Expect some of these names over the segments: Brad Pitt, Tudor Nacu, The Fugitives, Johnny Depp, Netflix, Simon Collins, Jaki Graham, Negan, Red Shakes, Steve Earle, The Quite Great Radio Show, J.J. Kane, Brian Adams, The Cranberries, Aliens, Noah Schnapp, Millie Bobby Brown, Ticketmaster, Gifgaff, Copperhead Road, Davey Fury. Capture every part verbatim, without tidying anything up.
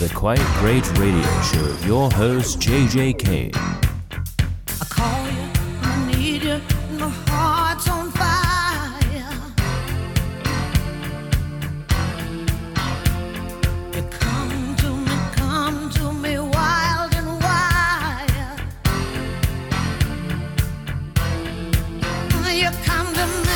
the Quiet Great Radio Show with your host, J J. Kane. I call you, I need you, my heart's on fire. You come to me, come to me, wild and wild. You come to me.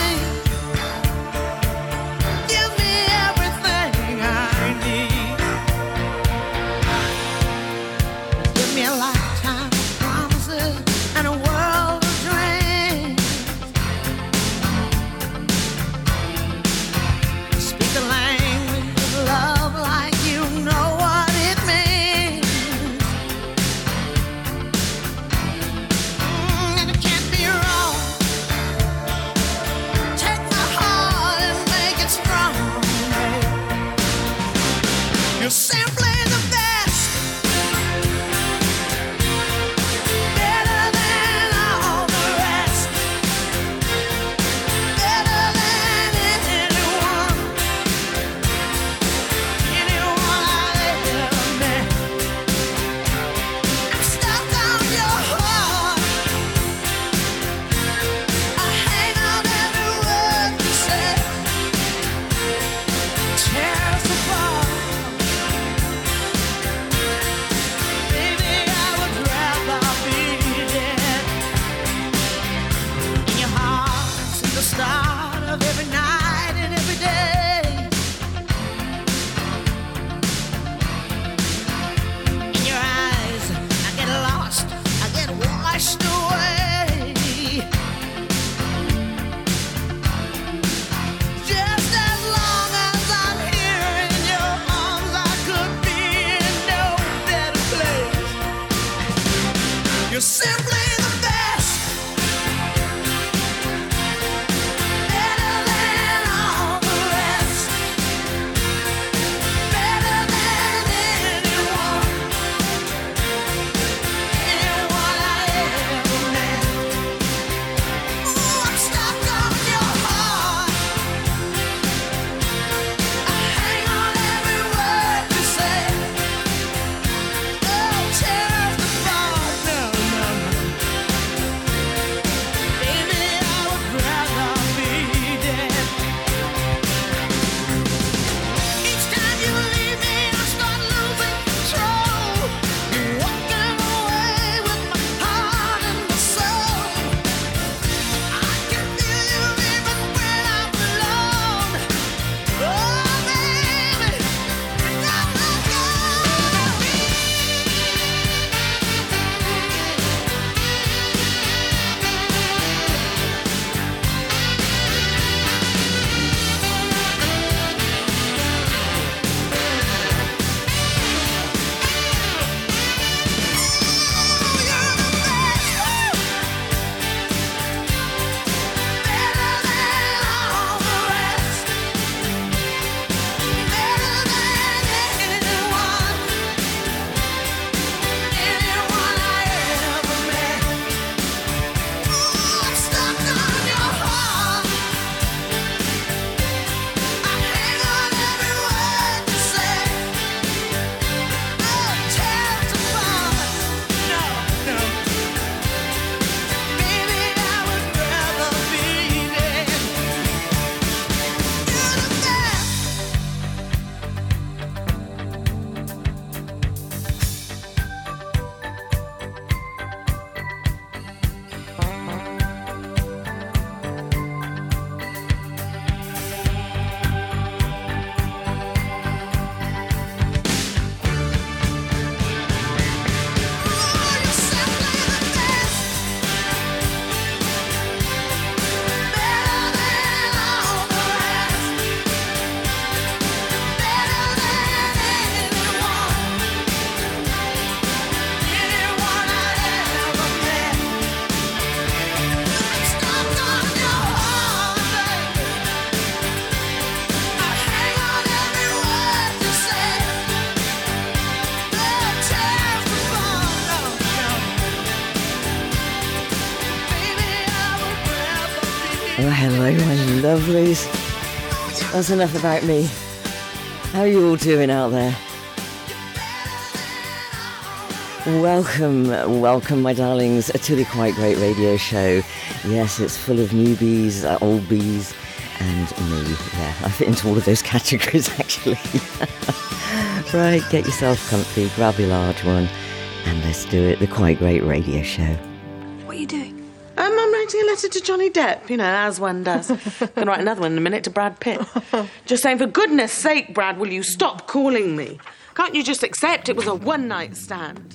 Lovelies, that's enough about me. How are you all doing out there? Welcome, welcome my darlings to the Quite Great Radio Show. Yes, it's full of newbies, uh, old bees and me. Yeah, I fit into all of those categories actually. Right, get yourself comfy, grab your large one and let's do it, the Quite Great Radio Show. What are you doing? Um, I'm writing a letter to Johnny Depp, you know, as one does. I'm going to write another one in a minute to Brad Pitt. Just saying, for goodness sake, Brad, will you stop calling me? Can't you just accept it was a one-night stand?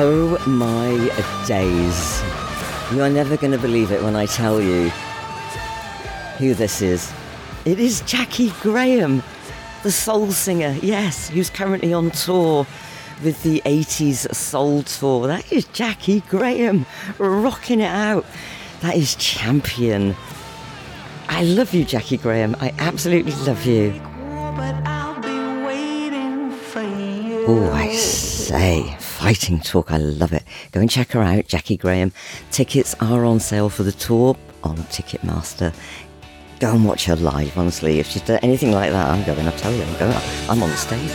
Oh my days. You are never going to believe it when I tell you who this is. It is Jaki Graham, the soul singer, yes, who's currently on tour with the eighties Soul Tour. That is Jaki Graham, rocking it out. That is champion. I love you, Jaki Graham. I absolutely love you. Oh, I say, fighting talk, I love it. Go and check her out, Jaki Graham. Tickets are on sale for the tour on Ticketmaster. Go and watch her live, honestly. If she's done anything like that, I'm going, I tell you, I'm going, I'm on the stage.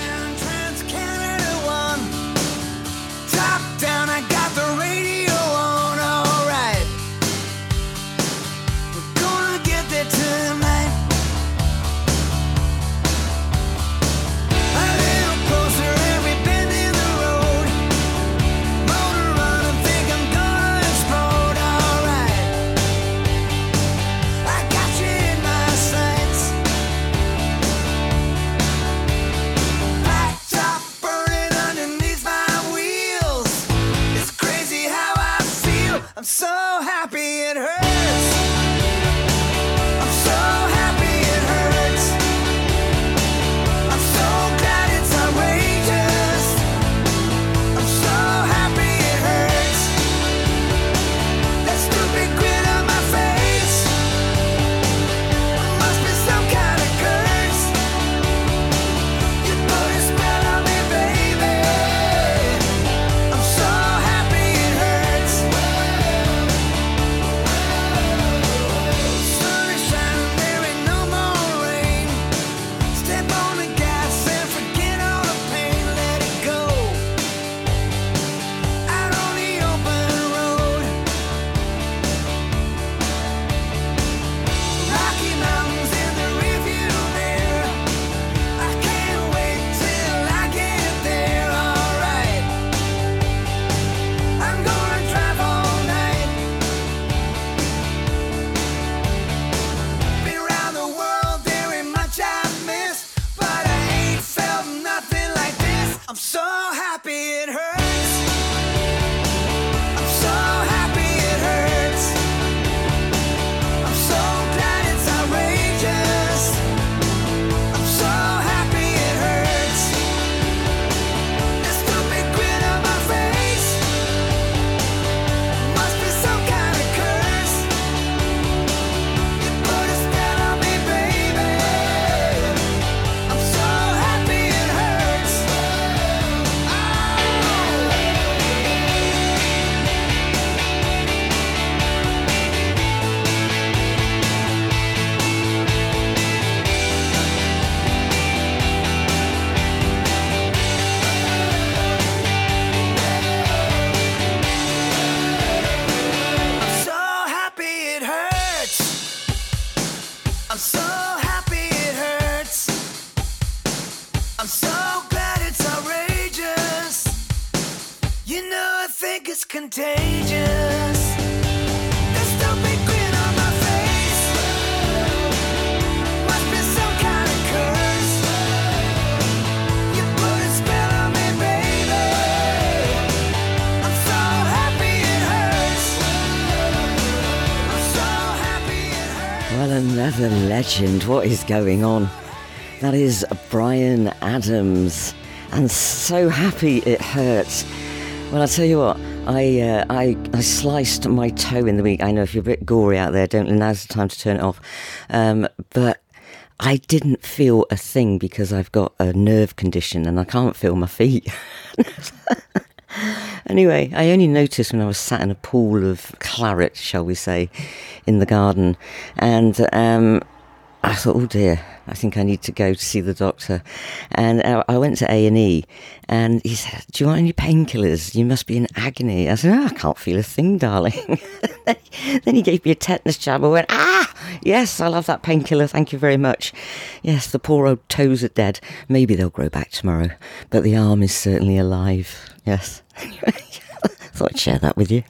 I think it's contagious. There's no big grin on my face. Must be some kind of curse. You put a spell on me, baby. I'm so happy it hurts. I'm so happy it hurts. Well, another legend. What is going on? That is Brian Adams. And So Happy It Hurts. Well, I'll tell you what, I, uh, I I sliced my toe in the week. I know if you're a bit gory out there, don't, now's the time to turn it off. Um, but I didn't feel a thing because I've got a nerve condition and I can't feel my feet. Anyway, I only noticed when I was sat in a pool of claret, shall we say, in the garden. And um, I thought, oh dear, I think I need to go to see the doctor. And uh, I went to A and E and he said, do you want any painkillers? You must be in agony. I said, oh, I can't feel a thing, darling. Then he gave me a tetanus jab. I went, ah, yes, I love that painkiller. Thank you very much. Yes, the poor old toes are dead. Maybe they'll grow back tomorrow, but the arm is certainly alive. Yes. Anyway, I thought I'd share that with you.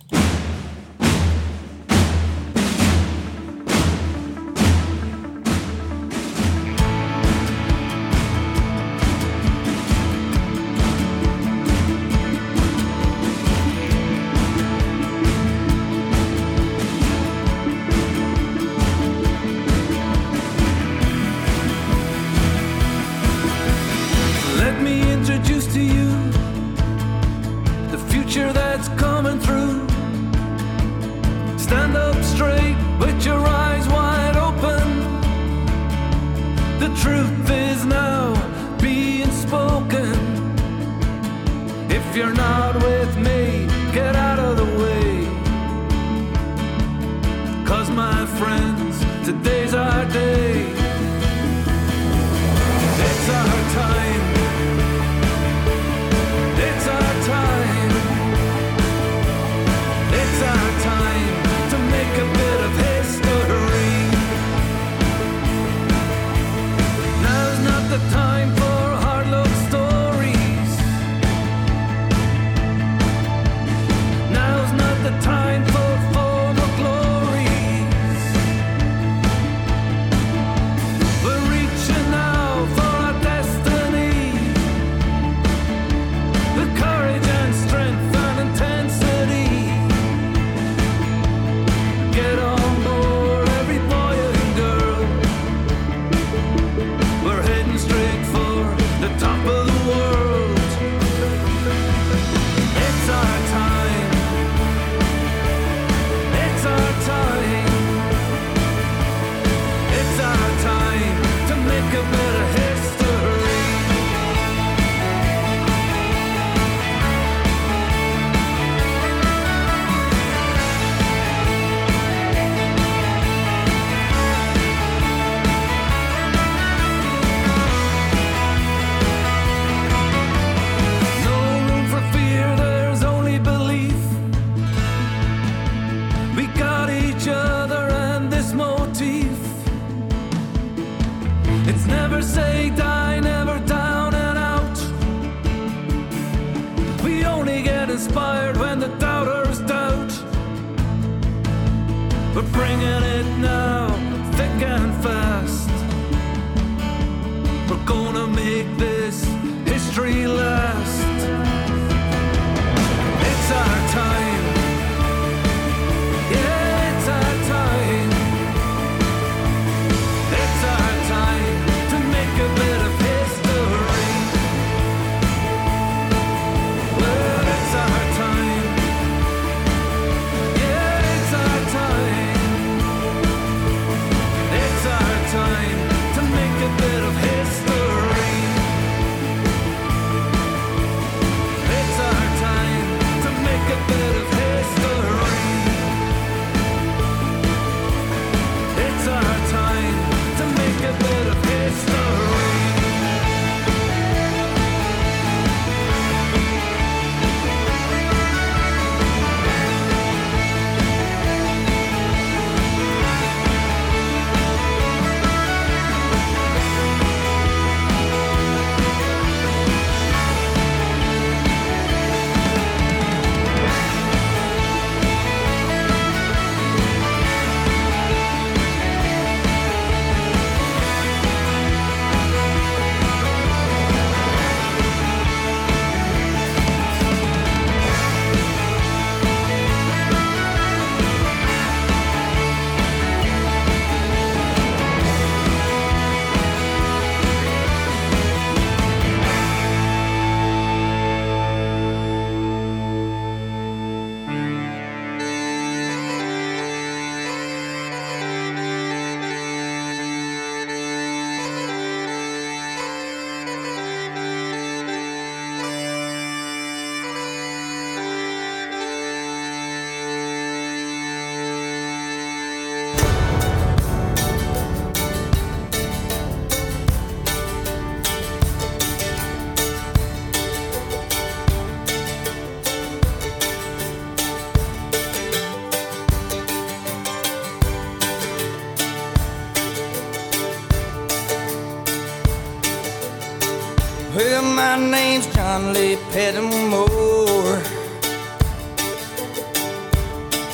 my name's John Lee Pettimore.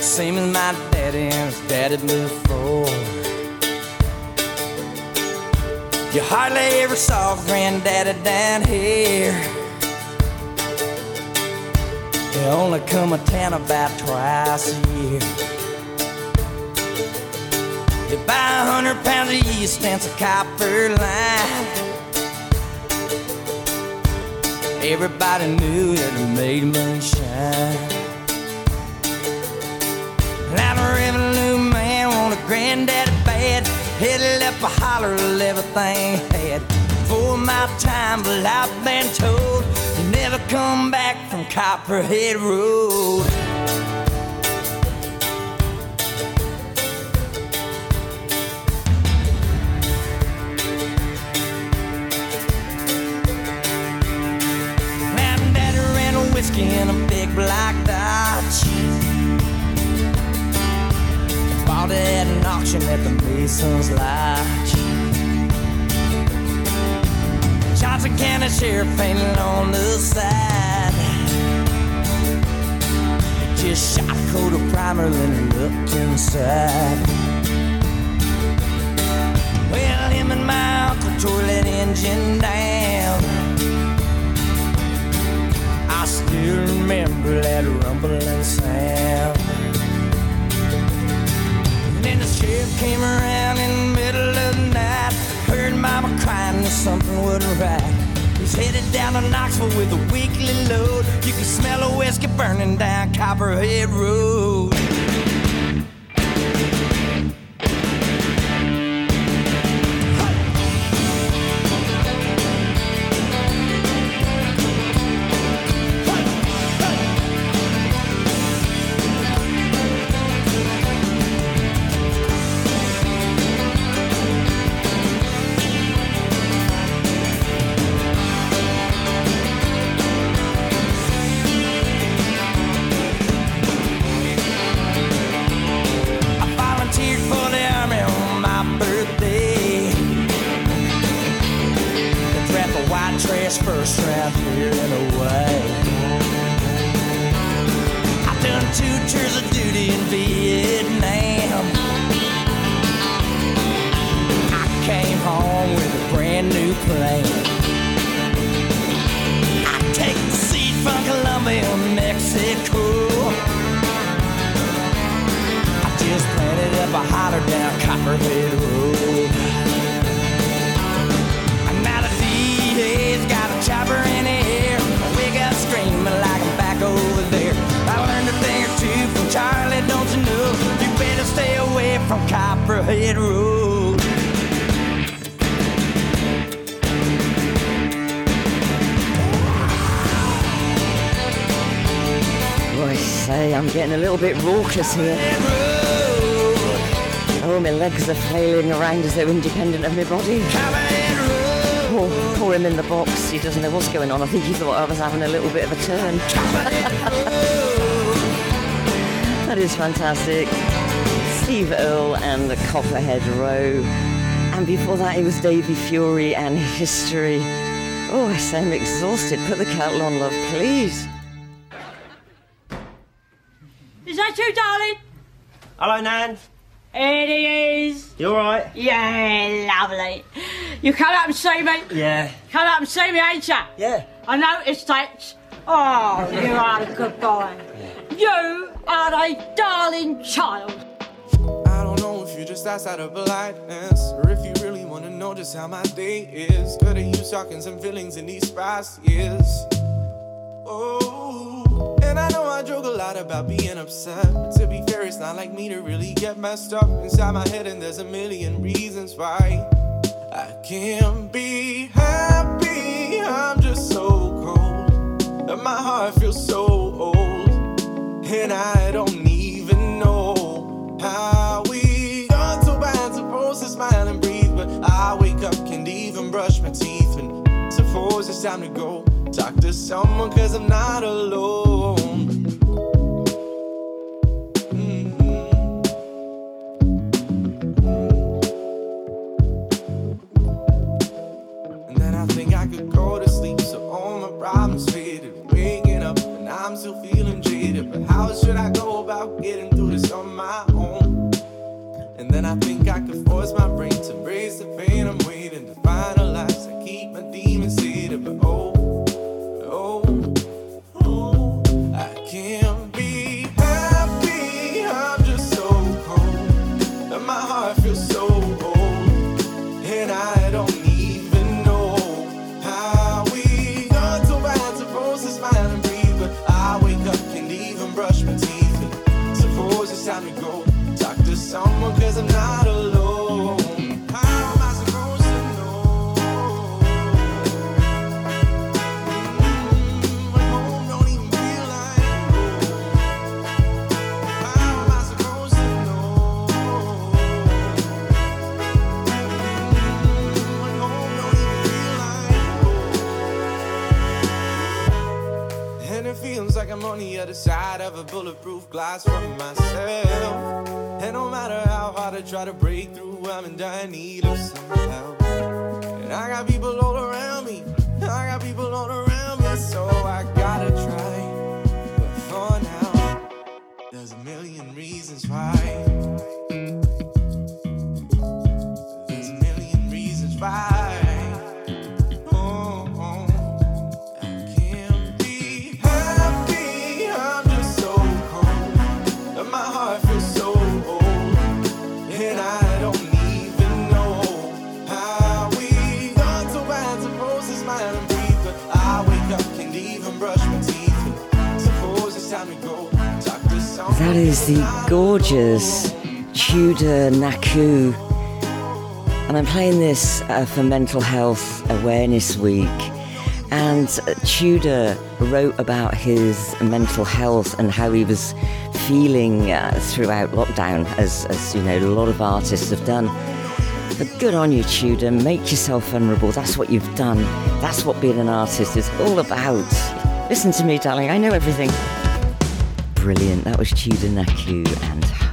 Same as my daddy and his daddy before. You hardly ever saw granddaddy down here. They only come a town about twice a year. They buy a hundred pounds of yeast and some copper line. Everybody knew that it made moonshine. Now the revenue man wanted granddaddy bad. Headed up a holler till everything had. For my time, but I've been told you never come back from Copperhead Road. In a big black Dodge, bought it at an auction at the Mason's Lodge. Johnson County Sheriff painted on the side. Just shot a coat of primer, then looked inside. Well, him and my uncle tore that engine down. I still remember that rumbling sound. And then the sheriff came around in the middle of the night. Heard mama crying that something wasn't right. He's headed down to Knoxville with a weekly load. You can smell a whiskey burning down Copperhead Road. Here. Oh, my legs are flailing around as though independent of my body. Oh, pour him in the box. He doesn't know what's going on. I think he thought I was having a little bit of a turn. That is fantastic. Steve Earle and the Copperhead Road. And before that, it was Davey Fury and History. Oh, I say I'm exhausted. Put the kettle on, love, please. Hello, Nan. It is. You all right? Yeah, lovely. You come up and see me? Yeah. Come up and see me, ain't you? Yeah. I noticed that. Oh, you are a good boy. Yeah. You are a darling child. I don't know if you're just outside of blindness, or if you really want to know just how my day is. Could have used talking some feelings in these past years. Oh. And I know I joke a lot about being upset. To be fair, it's not like me to really get messed up inside my head, and there's a million reasons why I can't be happy. I'm just so cold, and my heart feels so old, and I don't even know how we got so bad. Supposed to smile and breathe, but I wake up, can't even brush my teeth, and suppose it's time to go talk to someone, cause I'm not alone. Mm-hmm. And then I think I could go to sleep, so oh feeling jaded, but how should I go about getting through this on my own? And then I think I could force my brain to raise the pain. I'm waiting to finalize. I keep my demons seated, but oh, oh, oh, I can't be happy. I'm just so cold, and my heart feels so old, and I don't even know how we got to ride to roses, smile and breathe. But I wake up, can't even brush my teeth. And suppose it's time to go talk to someone, 'cause I'm not alone. I'm on the other side of a bulletproof glass from myself, and no matter how hard I try to break through, I'm in dire need of some help. And I got people all around me, I got people all around me, so I gotta try. But for now, there's a million reasons why. There's a million reasons why. That is the gorgeous Tudor Nacu, and I'm playing this uh, for Mental Health Awareness Week. And uh, Tudor wrote about his mental health and how he was feeling uh, throughout lockdown, as, as you know, a lot of artists have done. But good on you, Tudor. Make yourself vulnerable. That's what you've done. That's what being an artist is all about. Listen to me, darling. I know everything. Brilliant. That was Tudor Nacu and Home.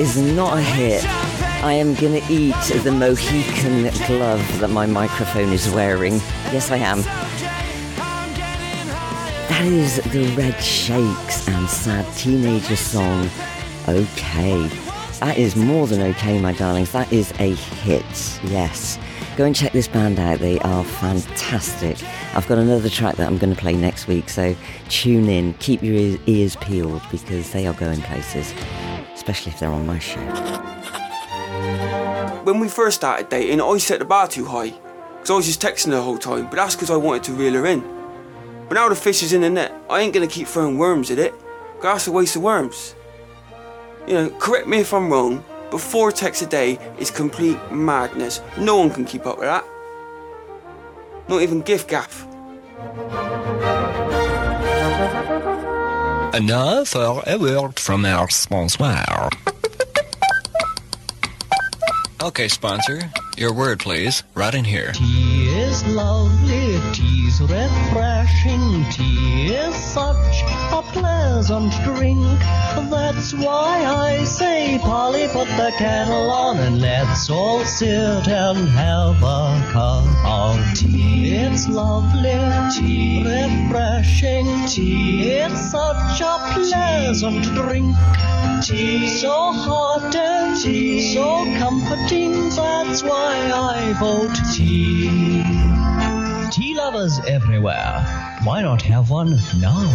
Is not a hit. I am gonna eat the Mohican glove that my microphone is wearing. Yes, I am. That is the Red Shakes and Sad Teenager song, Okay. That is more than okay, my darlings. That is a hit, yes. Go and check this band out. They are fantastic. I've got another track that I'm going to play next week, so tune in. Keep your ears peeled because they are going places, especially if they're on my show. When we first started dating, I set the bar too high because I was just texting her the whole time, but that's because I wanted to reel her in. But now the fish is in the net. I ain't going to keep throwing worms at it. That's a waste of worms. You know, correct me if I'm wrong, but four texts a day is complete madness. No one can keep up with that. Not even Gifgaff. And now for a word from our sponsor. Okay, sponsor, your word, please, right in here. Tea is lovely, tea's refreshing, tea is such a pleasant drink. That's why I say, Polly, put the kettle on and let's all sit and have a cup of tea. It's lovely, tea, refreshing, tea. It's such a pleasant drink. Tea, so hot and tea, so comforting. That's why I vote tea. Tea lovers everywhere, why not have one now?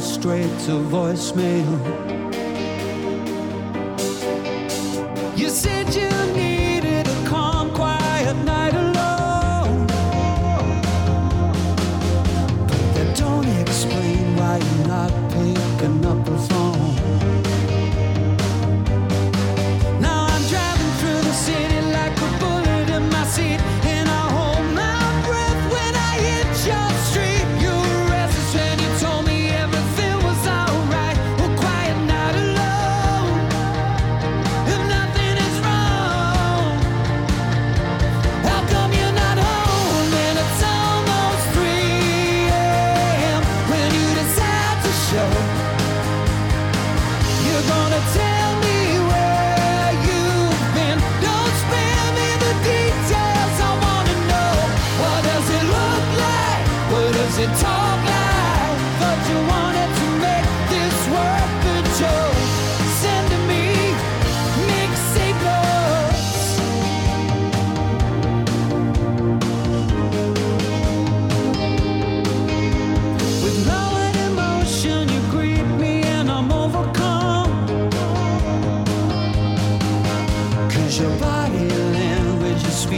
Straight to voicemail. You said you needed a calm, quiet night alone, but that don't explain why you're not picking up the phone. Now I'm driving through the city like a bullet in my seat, and I hold my breath when I hit your street. You right.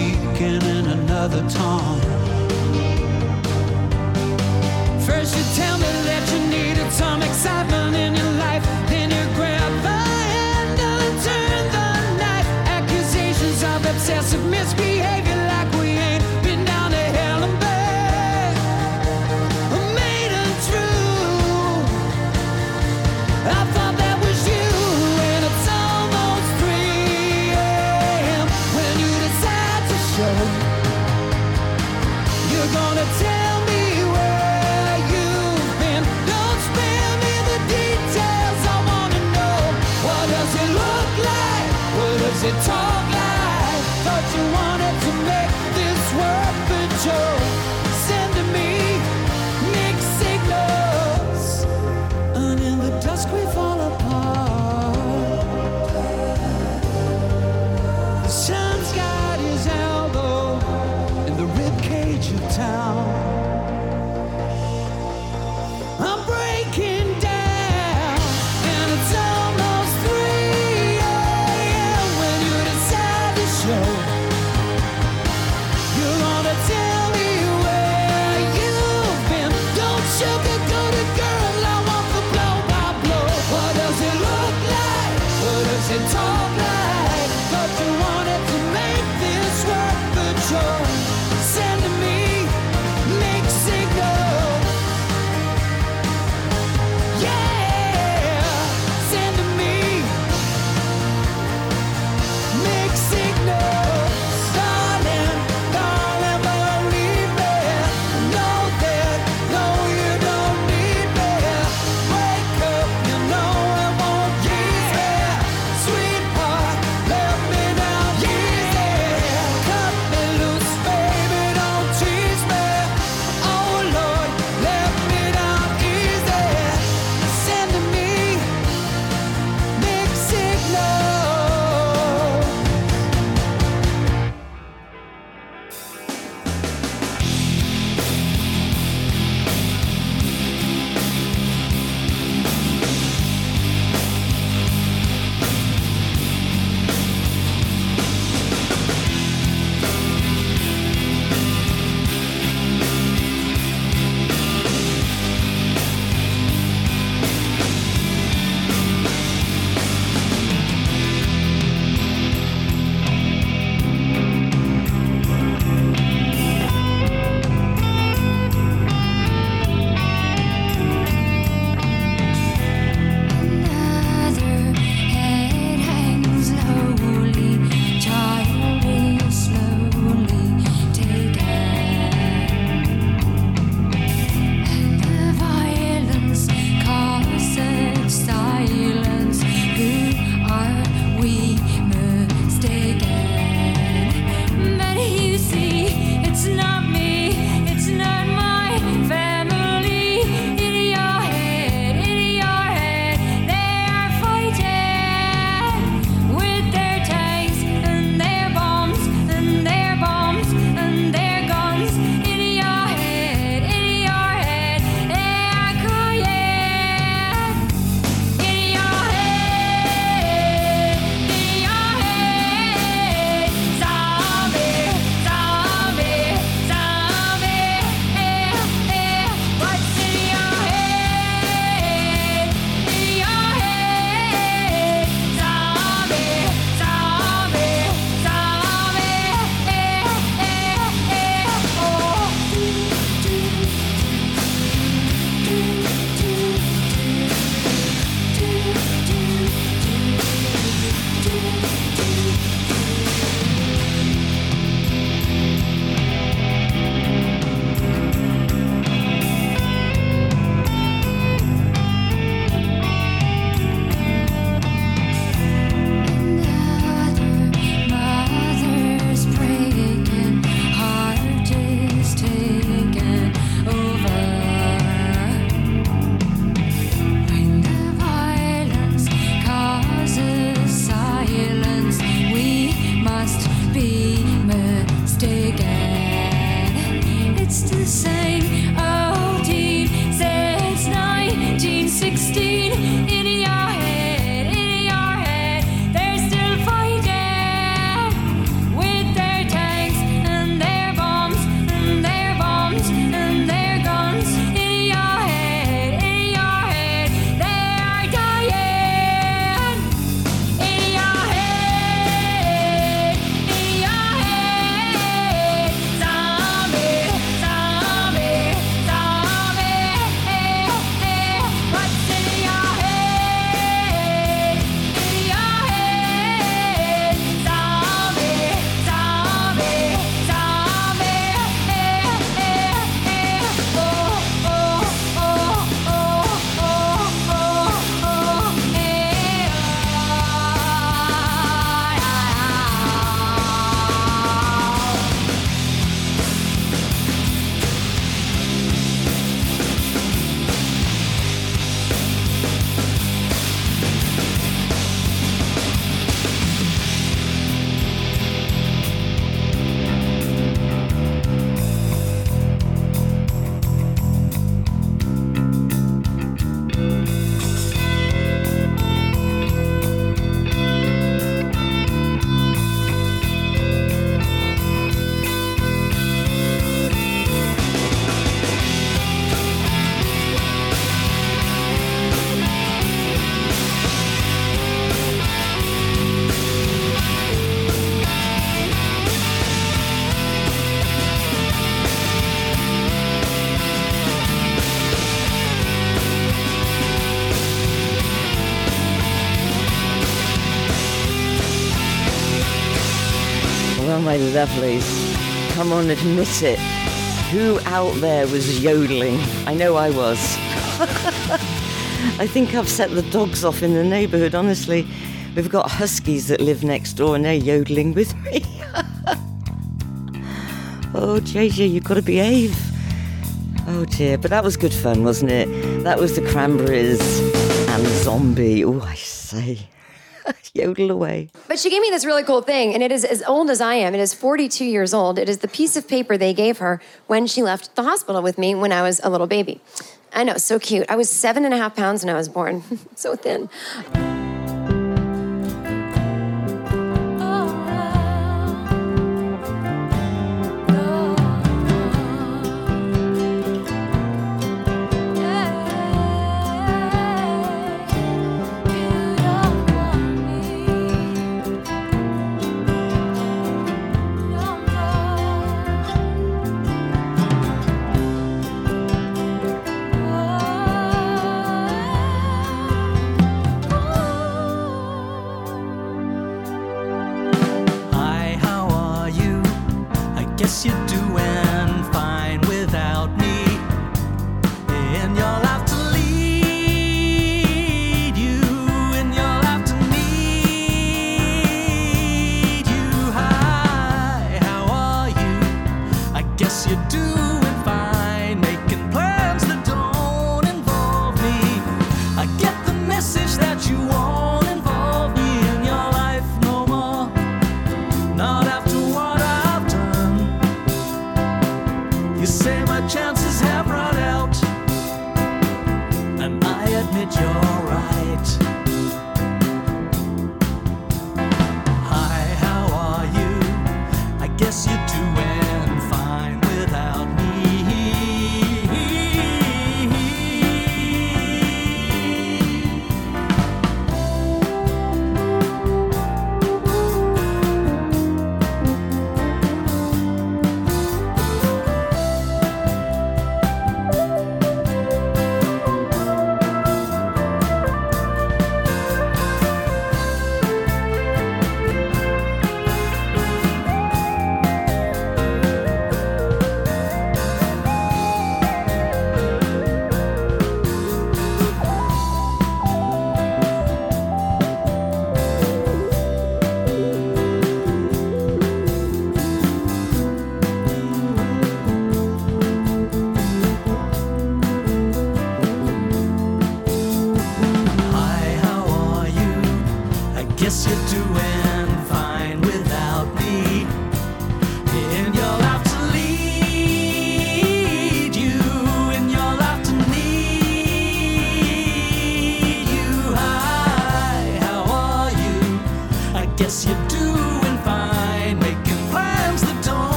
speaking in another tongue. First you tell me that you needed some excitement in your life, then you grab the handle and turn the knife. Accusations of obsessive misbehavior, like we ain't been down to hell and back, made it through. I thought that was you, and it's almost three a.m. when you decide to show. You're gonna tell. It talk like, thought you wanted to make this work, but you're sending me mixed signals, and in the dusk we fall apart. The sun's got his elbow in the ribcage of town. I'm breaking down. Sweet Oh, my lovelies. Come on, admit it. Who out there was yodeling? I know I was. I think I've set the dogs off in the neighbourhood, honestly. We've got huskies that live next door and they're yodeling with me. Oh, J J, you've got to behave. Oh, dear. But that was good fun, wasn't it? That was the Cranberries and Zombie. Oh, I say. Yodel away. But she gave me this really cool thing, and it is as old as I am. It is forty-two years old. It is the piece of paper they gave her when she left the hospital with me when I was a little baby. I know, so cute. I was seven and a half pounds when I was born. So thin.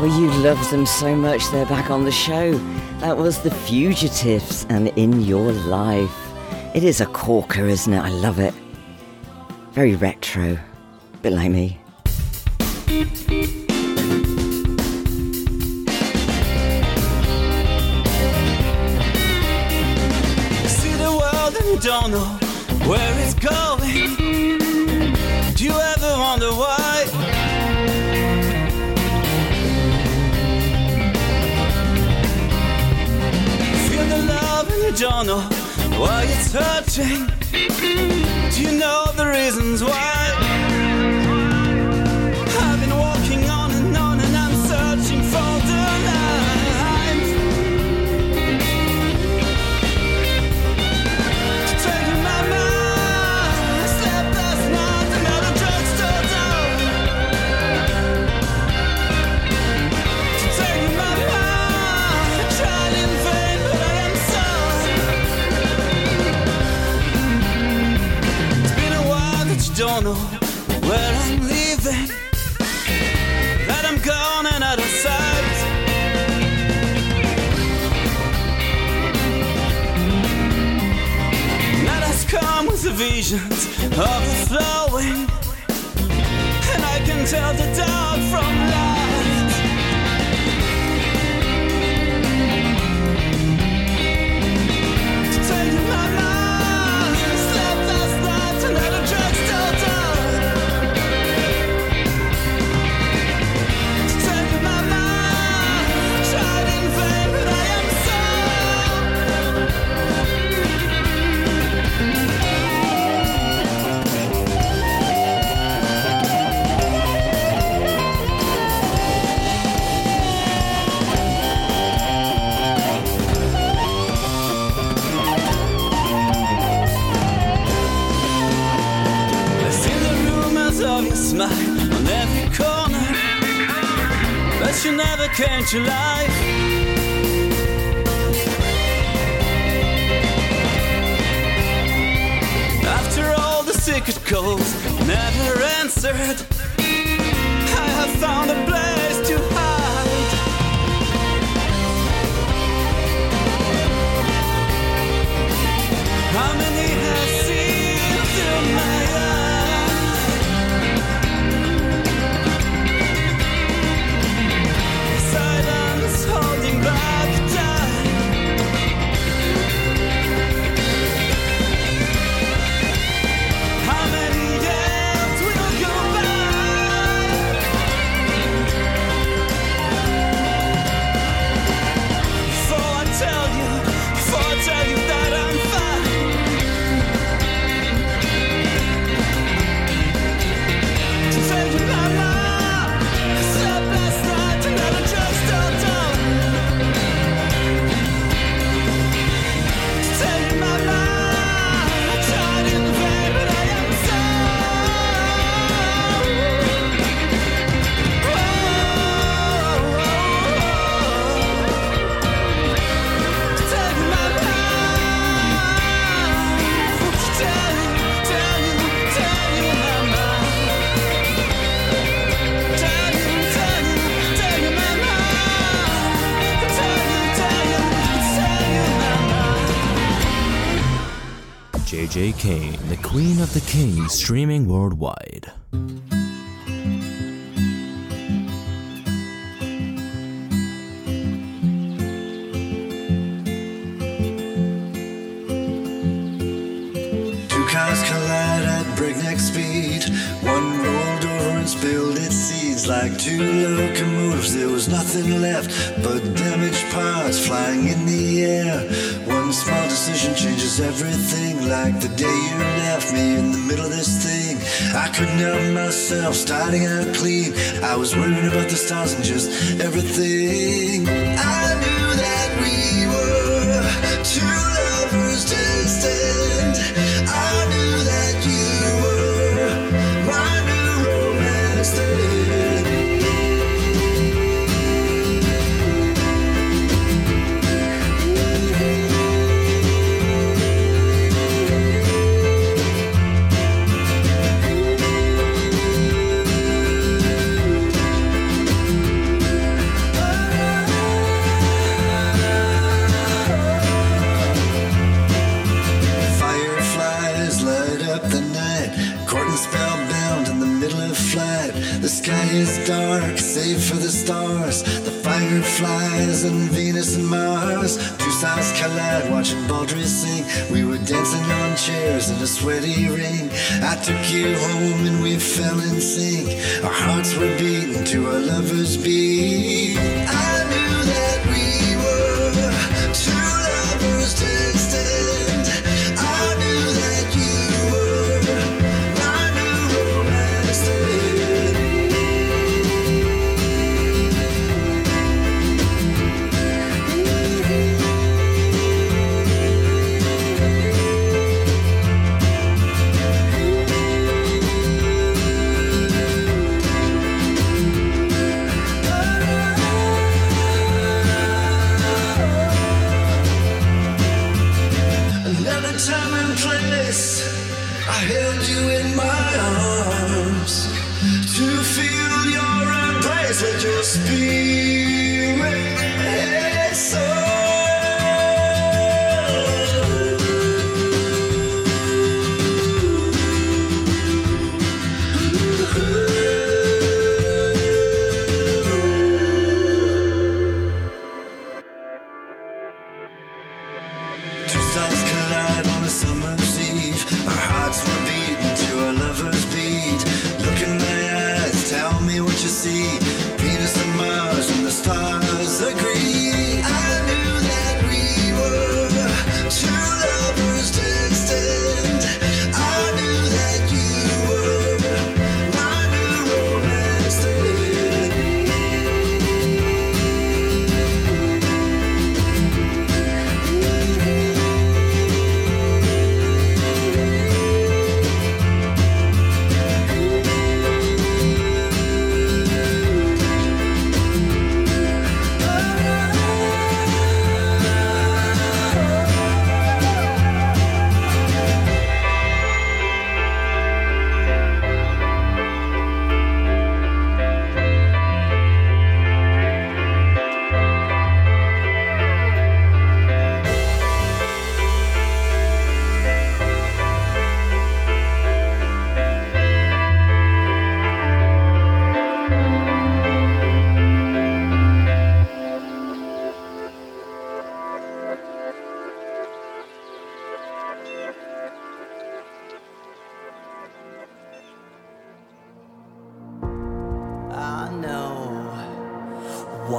Well, you love them so much they're back on the show. That was The Fugitives and In Your Life. It is a corker, isn't it? I love it. Very retro. A bit like me. See the world and don't know where it's going. Do you ever wonder why? Feel the love and you don't know why it's hurting. Do you know the reasons why? I've been walking on and on and I'm searching for the line to take in my mind. Step past night, another drug store down to take in my mind. I tried in vain, but I am sorry. It's been a while that you don't know where I'm leaving. Gone and out of sight. Night has come with the visions overflowing, and I can tell the dark from light. To take in my mind, slept last night and had a drug store down. On every corner, but you never came to life. After all the secret calls never answered, I have found a place to hide. How many have seen through my eyes? Holding back time. How many days will go by? Before I tell you, before I tell you that I'm fine. To take you my mind, I slept last night and had a just don't. J J. Kane, the Queen of the Kings, streaming worldwide. Two cars collide at breakneck speed. One rolled over and spilled its seeds like two locomotives. There was nothing left but damaged parts flying in the air. One small decision changes everything. Like the day you left me in the middle of this thing. I couldn't help myself, starting out clean. I was worried about the stars and just everything. I knew that we were two lovers destined. I knew that you were my new romance thing. save for the stars, the fireflies and Venus and Mars. Two sides collide, watching Baldry sing. We were dancing on chairs in a sweaty ring. I took you home and we fell in sync. Our hearts were beating to our lover's beat. I knew that we were two lovers distant. I knew that you were my new romance today.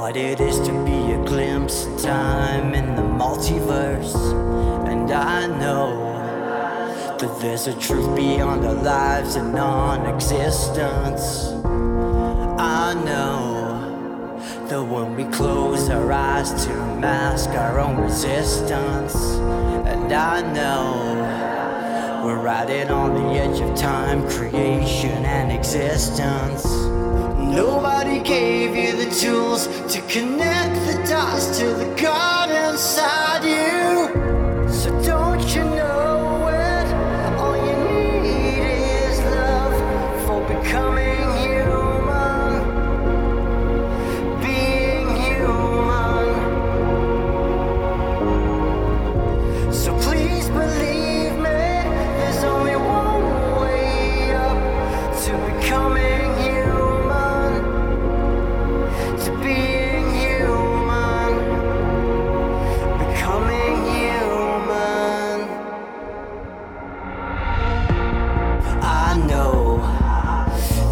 What it is to be a glimpse of time in the multiverse. And I know that there's a truth beyond our lives and non-existence. I know that when we close our eyes to mask our own resistance. And I know we're riding on the edge of time, creation and existence. Nobody gave you the tools to connect the dots to the God inside you. So don't you know it? All you need is love for becoming human, being human. So please believe me, there's only one way up to becoming human. To being human, becoming human. I know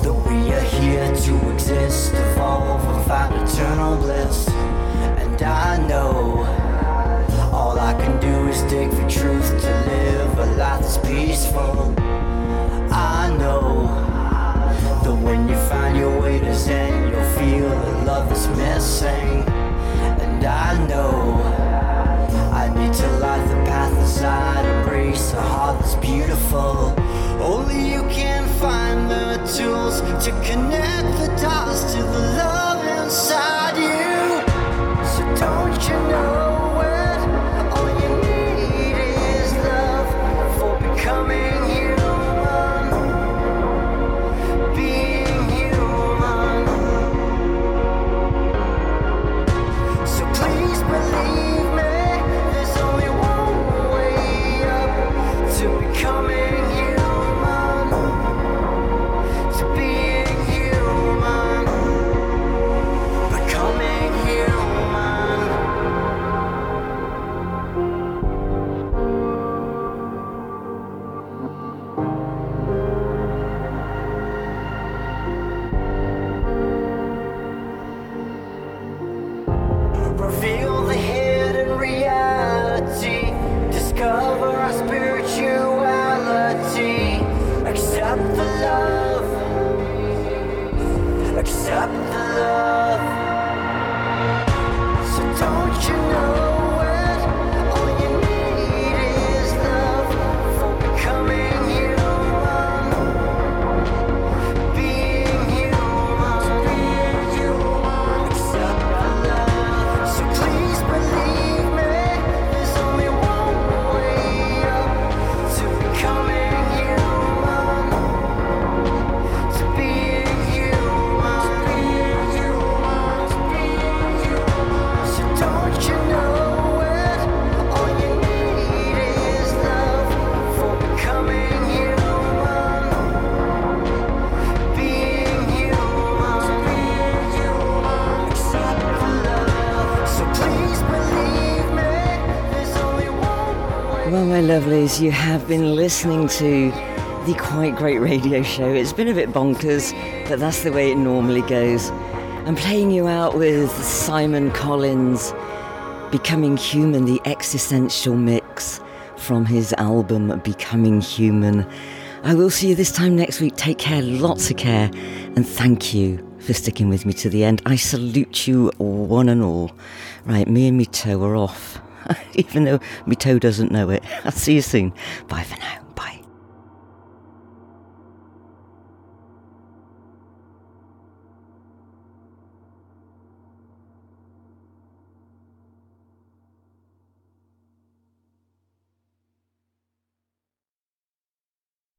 that we are here to exist, evolve, and find eternal bliss. And I know all I can do is dig for truth to live a life that's peaceful. I know. So when you find your way to Zen, you'll feel the love is missing. And I know I need to light the path inside, embrace a heart that's beautiful. Only you can find the tools to connect the dots to the love inside you. So don't you know it? All you need is love for becoming you. Human, to being human. stop the love. So don't you know it? All you need is love for becoming human, being human, being human. Stop the love. So please believe me, there's only one way up to becoming human, to being. Well, my lovelies, you have been listening to the quite great radio show. It's been a bit bonkers, but that's the way it normally goes. I'm playing you out with Simon Collins, Becoming Human, the existential mix from his album Becoming Human. I will see you this time next week. Take care, lots of care, and thank you for sticking with me to the end. I salute you one and all. Right, me and me toe are off. Even though me toe doesn't know it. I'll see you soon. Bye for now.